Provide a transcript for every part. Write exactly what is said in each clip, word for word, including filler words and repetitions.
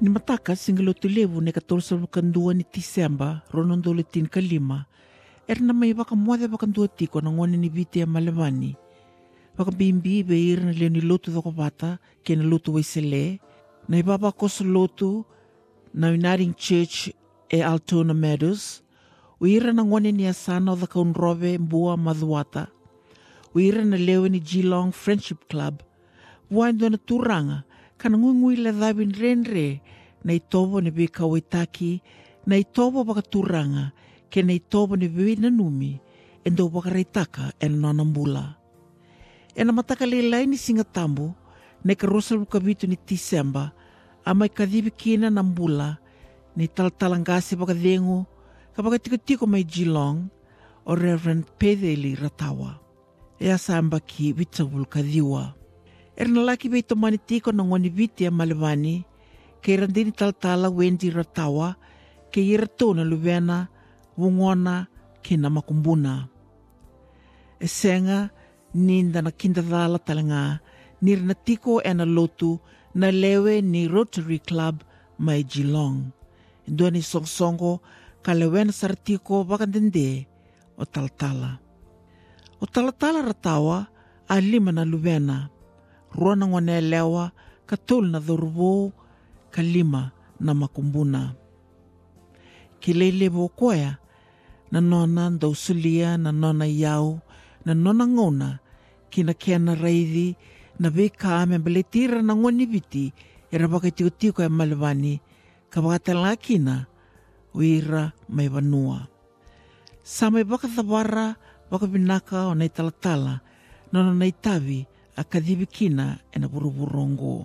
Ni mataka singalo tulevu ne katolso bakandua ni Disemba ronondole tin kalima. Erna may baka mwade bakandua tiko na ngone ni biti ya malemani. Baka bimbi beir na leo ni lotu doko bata ke na lotu waisele. Na ibaba koso lotu na Uniting Church e Altona Meadows. Uira na ngone ni asana o dhaka unrobe mbua madhuata. Uira na lewe ni Geelong Friendship Club. Waendo na turanga. Kana ngungui la David Renre na itobo ni beka waitaki, na itobo baka turanga, ke na itobo ni bewe na numi, endo baka raitaka ena nanambula. Ena mataka leilai ni Singatambo, na ika Rosalba kabitu ni Disemba, ama ikadhibi kina nambula, ni taltalangasi baka dengu, kapaka tikotiko mai Geelong, o Reverend Peceli Ratawa. Ea samba ki vitavul kadhiwa. Erna laki bei tomani tiko na ngwani viti ya malevani, kei randini taltala wendi Ratawa, kei ratona luvena, wungona, kina makumbuna. Esenga, ninda na kindadhala talanga, nirna tiko ena lotu, na lewe ni Rotary Club mai Geelong. Nduani songsongo, kalewena sartiko bakandende, o taltala. O taltala Ratawa, alima na luvena. Ruana ngone lewa katul na dhurubou kalima na makumbuna. Kilele bokoya na nona ndausulia na nona yao na nona ngona kina kena raidhi na beka amembaletira na ngoni viti yarabaka tikotiko ya malvani kabakatala kina uira maibanua. Sama ibaka thabara baka binaka onaitalatala nona naitavi akadhibikina ena buruburongo.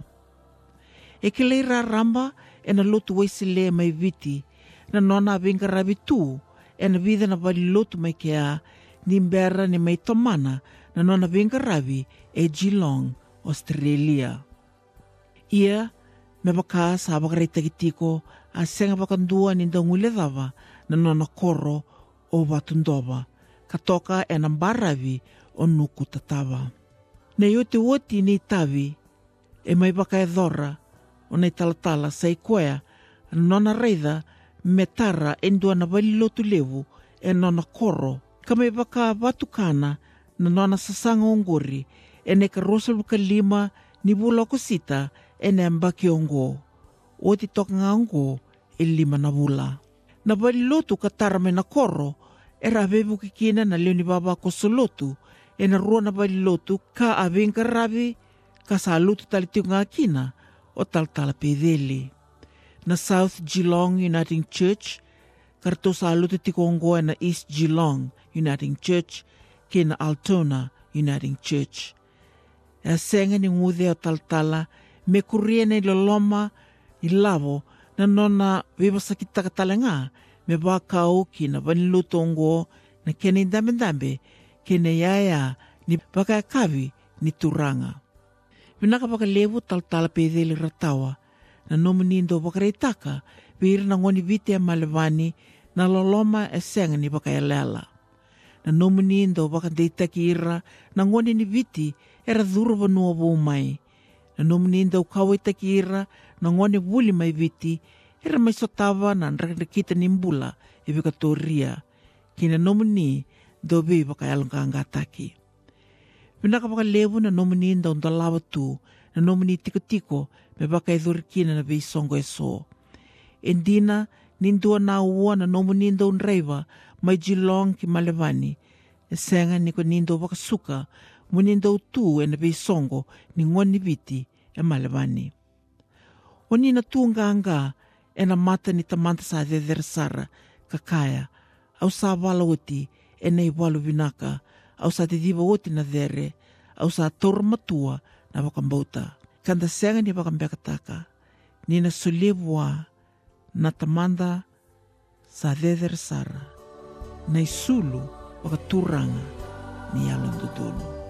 Ekileira ramba ena lotu waisile mai viti, na nona abinga rabitu, ena vida na bali lotu maikea, nimbera ni maitomana, na nona abinga rabi e Geelong, Australia. Ia, mebaka sabakareita kitiko, asenga bakandua ninda nguledava, na nona koro o batundoba, katoka ena mbaravi o nuku tatava. Na yote woti ni tavi, e mai baka e dhora, o na italatala sa ikwea, nona reitha metara endua na walilotu levu, e nona koro, kama baka batukana, na nona sasanga ongori, e neka Rosalba Lima ni bula kusita, e na mbaki ongo, woti toka nga ongo, e lima na bula. Na walilotu katarame na koro, e rabebu kikina na leo ni baba kosolotu, ena ruana balilotu ka abinka rabi ka salutu talitunga akina o taltala pedeli. Na South Geelong Uniting Church, karto salutu tikongo na East Geelong Uniting Church kina Altona Uniting Church. Ea senga ni ngude o taltala me kuriene iloloma ilavo na nona vivasakita katalanga me baka uki na vanilutu ongo na kene dambe dambe kene yaya ni baka kavi ni turanga. Vinaka baka levu taltala Peceli Ratawa na nomini ndo baka reitaka vihiri na ngoni viti ya malevani na loloma esenga ni baka elela. Na nomini ndo baka deitaki ira na ngoni ni viti era dhuruva nuobu umai. Na nomini ndo ukawaitaki ira na ngoni vuli mai viti era maisotava na nrakita nimbula evikatoria. Kina nomini dobi baka yalunganga ataki. Vinaka baka levu na nomini nda undalawa tu, na nomini tikotiko, me baka idhurikina na beisongo eso. Endina, nindua na uwa na nomini nda unreiva, mai Geelong ki malevani. Esenga niko nindo baka suka, muninda utu ena beisongo, ni ngoni viti, e malevani. Onina tu nga anga, ena mata ni tamanta sa adhedersara, kakaya, au sabala uti, ena iwalu vinaka, au sa titiba oti na dhere, au sa toru matua na wakambauta. Kanda senga ni wakambekataka, nina sulibwa na tamanda sa dhedher sara, na isulu wakaturanga ni yalondodolo.